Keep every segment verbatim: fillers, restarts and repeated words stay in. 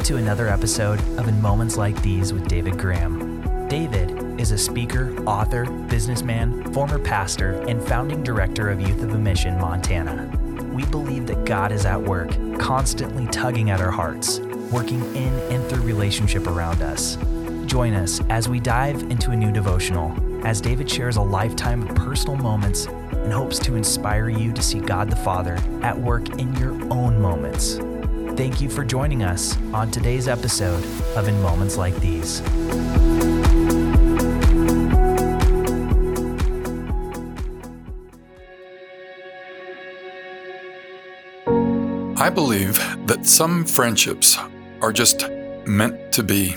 Welcome to another episode of In Moments Like These with David Graham. David is a speaker, author, businessman, former pastor, and founding director of Youth of a Mission, Montana. We believe that God is at work, constantly tugging at our hearts, working in and through relationship around us. Join us as we dive into a new devotional, as David shares a lifetime of personal moments and hopes to inspire you to see God the Father at work in your own moments. Thank you for joining us on today's episode of In Moments Like These. I believe that some friendships are just meant to be,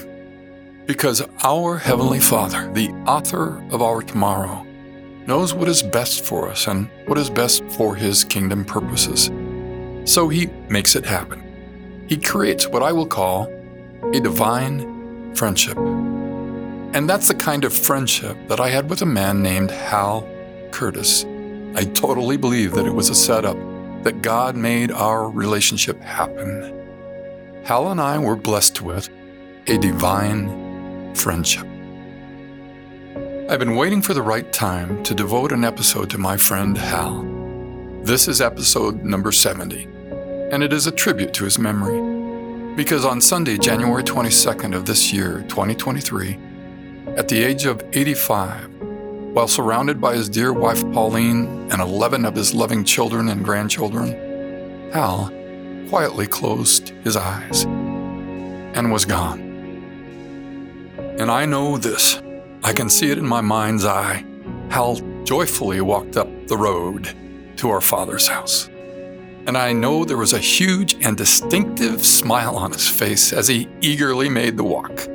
because our Heavenly Father, the author of our tomorrow, knows what is best for us and what is best for His kingdom purposes. So He makes it happen. He creates what I will call a divine friendship. And that's the kind of friendship that I had with a man named Hal Curtis. I totally believe that it was a setup, that God made our relationship happen. Hal and I were blessed with a divine friendship. I've been waiting for the right time to devote an episode to my friend Hal. This is episode number seventy. And it is a tribute to his memory, because on Sunday, January twenty-second of this year, twenty twenty-three, at the age of eighty-five, while surrounded by his dear wife Pauline and eleven of his loving children and grandchildren, Hal quietly closed his eyes and was gone. And I know this, I can see it in my mind's eye. Hal joyfully walked up the road to our Father's house. And I know there was a huge and distinctive smile on his face as he eagerly made the walk,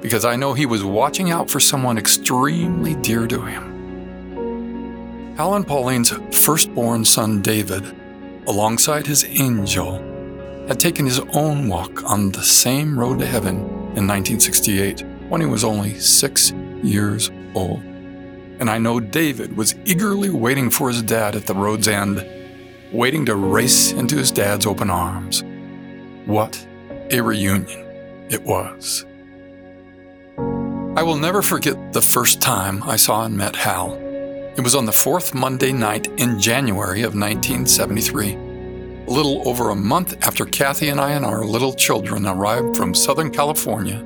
because I know he was watching out for someone extremely dear to him. Hal and Pauline's firstborn son, David, alongside his angel, had taken his own walk on the same road to heaven in nineteen sixty-eight, when he was only six years old. And I know David was eagerly waiting for his dad at the road's end, waiting to race into his dad's open arms. What a reunion it was. I will never forget the first time I saw and met Hal. It was on the fourth Monday night in January of nineteen seventy-three, a little over a month after Kathy and I and our little children arrived from Southern California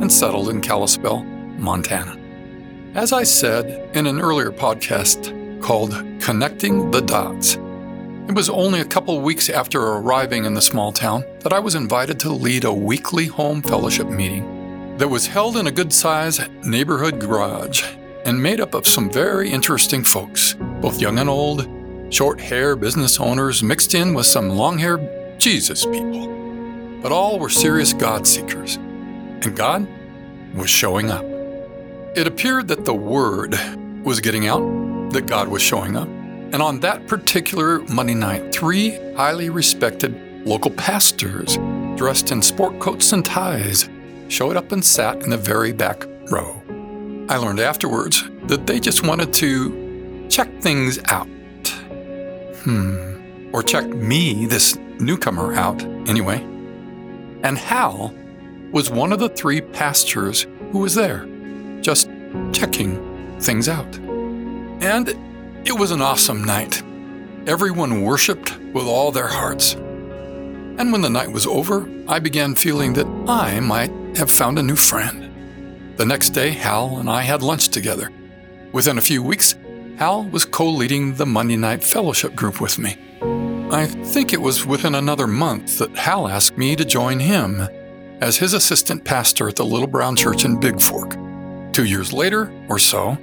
and settled in Kalispell, Montana. As I said in an earlier podcast called Connecting the Dots, it was only a couple weeks after arriving in the small town that I was invited to lead a weekly home fellowship meeting that was held in a good-sized neighborhood garage and made up of some very interesting folks, both young and old, short hair business owners mixed in with some long-haired Jesus people. But all were serious God seekers, and God was showing up. It appeared that the word was getting out, that God was showing up. And on that particular Monday night, three highly respected local pastors dressed in sport coats and ties showed up and sat in the very back row. I learned afterwards that they just wanted to check things out. Hmm. Or check me, this newcomer, out anyway. And Hal was one of the three pastors who was there, just checking things out. And it was an awesome night. Everyone worshiped with all their hearts. And when the night was over, I began feeling that I might have found a new friend. The next day, Hal and I had lunch together. Within a few weeks, Hal was co-leading the Monday night fellowship group with me. I think it was within another month that Hal asked me to join him as his assistant pastor at the Little Brown Church in Bigfork. Two years later or so,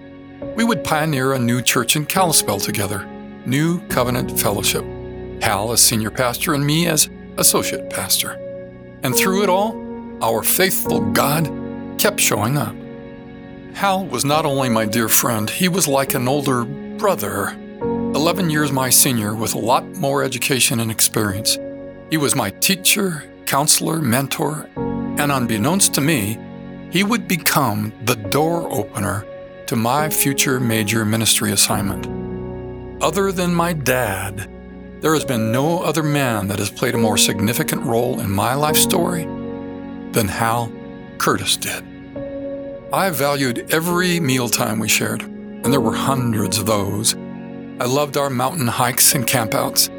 we would pioneer a new church in Kalispell together, New Covenant Fellowship, Hal as senior pastor and me as associate pastor. And through it all, our faithful God kept showing up. Hal was not only my dear friend, he was like an older brother, eleven years my senior with a lot more education and experience. He was my teacher, counselor, mentor, and unbeknownst to me, he would become the door opener to my future major ministry assignment. Other than my dad, there has been no other man that has played a more significant role in my life story than Hal Curtis did. I valued every mealtime we shared, and there were hundreds of those. I loved our mountain hikes and campouts.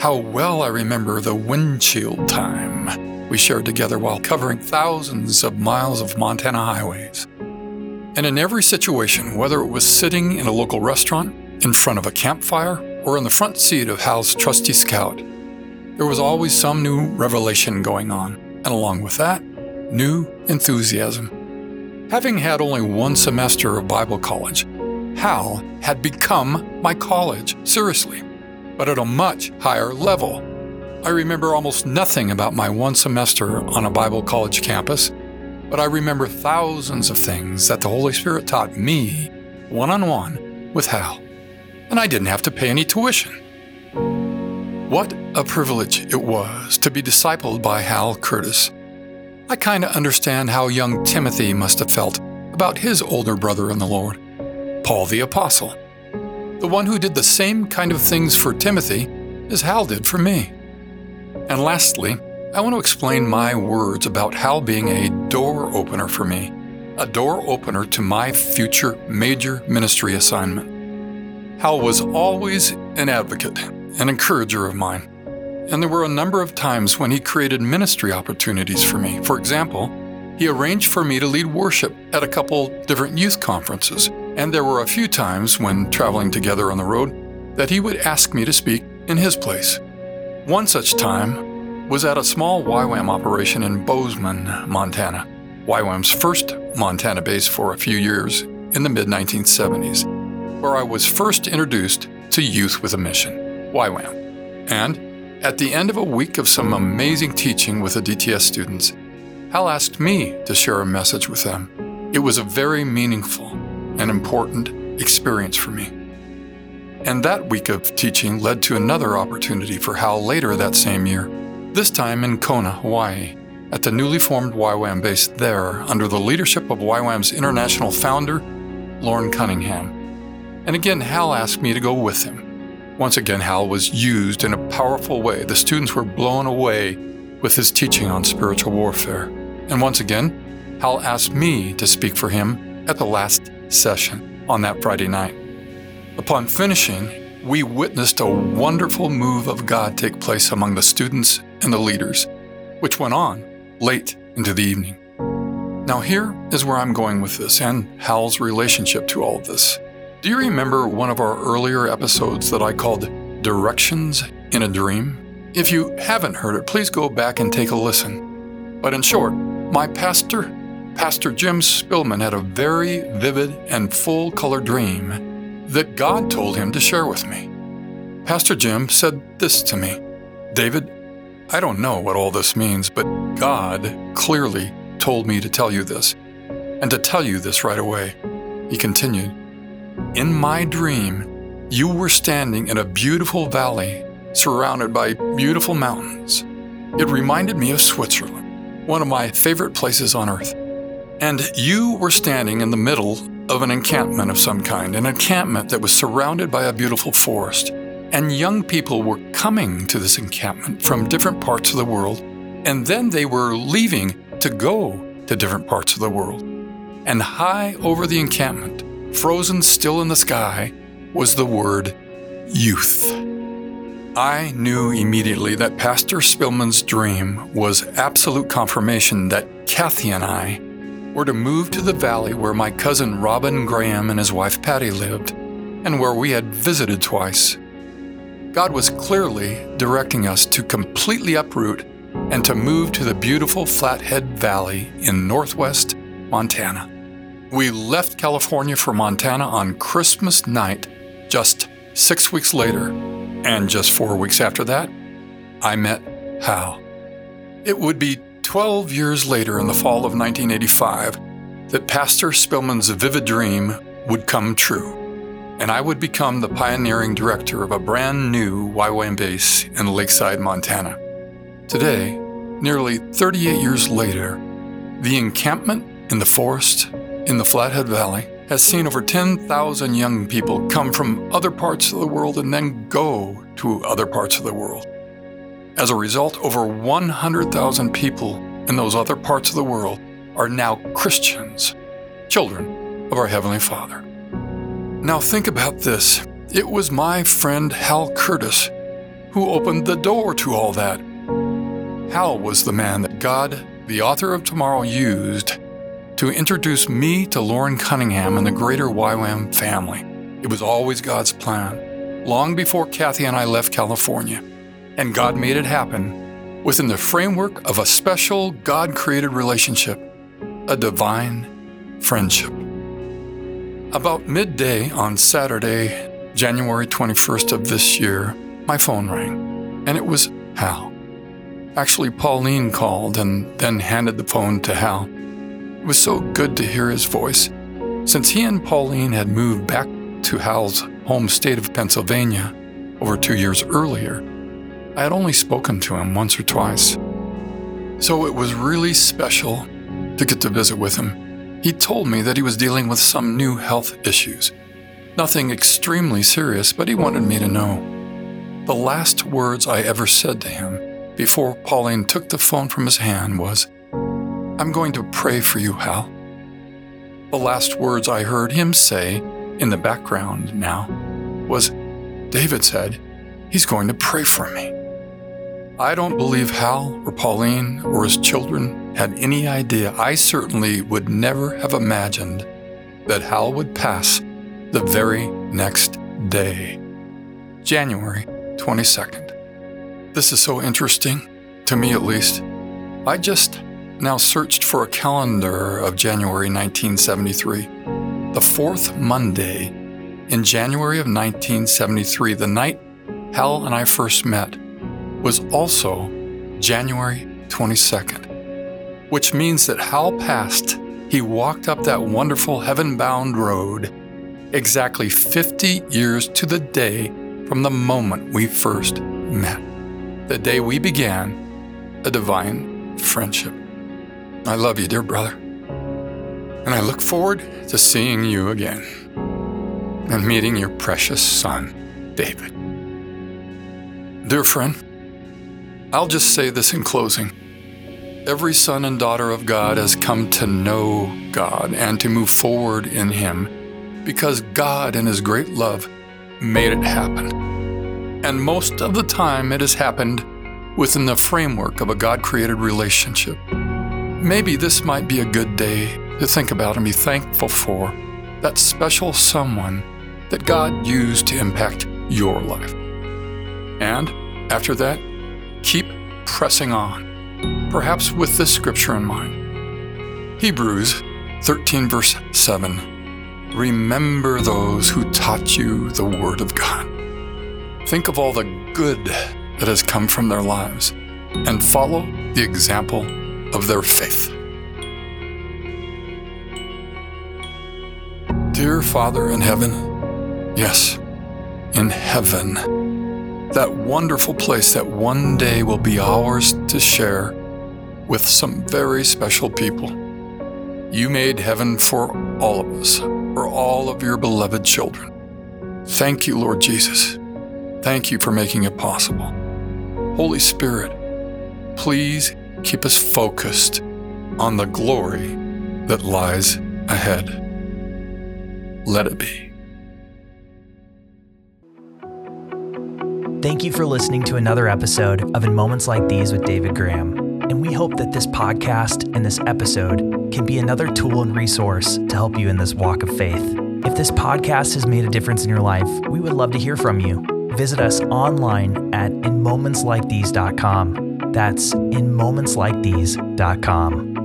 How well I remember the windshield time we shared together while covering thousands of miles of Montana highways. And in every situation, whether it was sitting in a local restaurant, in front of a campfire, or in the front seat of Hal's trusty Scout, there was always some new revelation going on, and along with that, new enthusiasm. Having had only one semester of Bible college, Hal had become my college, seriously, but at a much higher level. I remember almost nothing about my one semester on a Bible college campus, but I remember thousands of things that the Holy Spirit taught me one-on-one with Hal, and I didn't have to pay any tuition. What a privilege it was to be discipled by Hal Curtis. I kind of understand how young Timothy must have felt about his older brother in the Lord, Paul the Apostle, the one who did the same kind of things for Timothy as Hal did for me. And lastly, I want to explain my words about Hal being a door opener for me, a door opener to my future major ministry assignment. Hal was always an advocate, an encourager of mine, and there were a number of times when he created ministry opportunities for me. For example, he arranged for me to lead worship at a couple different youth conferences, and there were a few times when traveling together on the road that he would ask me to speak in his place. One such time was at a small Y WAM operation in Bozeman, Montana, Y WAM's first Montana base for a few years in the mid nineteen seventies, where I was first introduced to Youth with a Mission, Y WAM. And at the end of a week of some amazing teaching with the D T S students, Hal asked me to share a message with them. It was a very meaningful and important experience for me. And that week of teaching led to another opportunity for Hal later that same year, this time in Kona, Hawaii, at the newly formed Y WAM base there under the leadership of Y WAM's international founder, Loren Cunningham. And again, Hal asked me to go with him. Once again, Hal was used in a powerful way. The students were blown away with his teaching on spiritual warfare. And once again, Hal asked me to speak for him at the last session on that Friday night. Upon finishing, we witnessed a wonderful move of God take place among the students and the leaders, which went on late into the evening. Now here is where I'm going with this and Hal's relationship to all of this. Do you remember one of our earlier episodes that I called Directions in a Dream? If you haven't heard it, please go back and take a listen. But in short, my pastor, Pastor Jim Spillman, had a very vivid and full-color dream that God told him to share with me. Pastor Jim said this to me, "David, I don't know what all this means, but God clearly told me to tell you this, and to tell you this right away." He continued, "In my dream, you were standing in a beautiful valley surrounded by beautiful mountains. It reminded me of Switzerland, one of my favorite places on earth. And you were standing in the middle of an encampment of some kind, an encampment that was surrounded by a beautiful forest. And young people were coming to this encampment from different parts of the world, and then they were leaving to go to different parts of the world. And high over the encampment, frozen still in the sky, was the word youth." I knew immediately that Pastor Spillman's dream was absolute confirmation that Kathy and I were to move to the valley where my cousin Robin Graham and his wife Patty lived, and where we had visited twice. God was clearly directing us to completely uproot and to move to the beautiful Flathead Valley in northwest Montana. We left California for Montana on Christmas night, just six weeks later, and just four weeks after that, I met Hal. It would be twelve years later in the fall of nineteen eighty-five that Pastor Spillman's vivid dream would come true, and I would become the pioneering director of a brand new Y WAM base in Lakeside, Montana. Today, nearly thirty-eight years later, the encampment in the forest in the Flathead Valley has seen over ten thousand young people come from other parts of the world and then go to other parts of the world. As a result, over one hundred thousand people in those other parts of the world are now Christians, children of our Heavenly Father. Now think about this. It was my friend Hal Curtis who opened the door to all that. Hal was the man that God, the author of tomorrow, used to introduce me to Loren Cunningham and the greater Y WAM family. It was always God's plan, long before Kathy and I left California. And God made it happen within the framework of a special God-created relationship, a divine friendship. About midday on Saturday, January twenty-first of this year, my phone rang, and it was Hal. Actually, Pauline called and then handed the phone to Hal. It was so good to hear his voice. Since he and Pauline had moved back to Hal's home state of Pennsylvania over two years earlier, I had only spoken to him once or twice. So it was really special to get to visit with him. He told me that he was dealing with some new health issues. Nothing extremely serious, but he wanted me to know. The last words I ever said to him before Pauline took the phone from his hand was, "I'm going to pray for you, Hal." The last words I heard him say in the background now was, "David said he's going to pray for me." I don't believe Hal or Pauline or his children had any idea. I certainly would never have imagined that Hal would pass the very next day, January twenty-second. This is so interesting, to me at least. I just now searched for a calendar of January nineteen seventy-three. The fourth Monday in January of nineteen seventy-three, the night Hal and I first met, was also January twenty-second, which means that Hal passed, he walked up that wonderful heaven-bound road exactly fifty years to the day from the moment we first met, the day we began a divine friendship. I love you, dear brother, and I look forward to seeing you again and meeting your precious son, David. Dear friend, I'll just say this in closing. Every son and daughter of God has come to know God and to move forward in Him because God, in His great love, made it happen. And most of the time, it has happened within the framework of a God-created relationship. Maybe this might be a good day to think about and be thankful for that special someone that God used to impact your life. And after that, keep pressing on, perhaps with this scripture in mind. Hebrews thirteen, verse seven. Remember those who taught you the Word of God. Think of all the good that has come from their lives and follow the example of their faith. Dear Father in heaven, yes, in heaven, that wonderful place that one day will be ours to share with some very special people. You made heaven for all of us, for all of your beloved children. Thank you, Lord Jesus. Thank you for making it possible. Holy Spirit, please keep us focused on the glory that lies ahead. Let it be. Thank you for listening to another episode of In Moments Like These with David Graham. And we hope that this podcast and this episode can be another tool and resource to help you in this walk of faith. If this podcast has made a difference in your life, we would love to hear from you. Visit us online at in moments like these dot com. That's in moments like these dot com.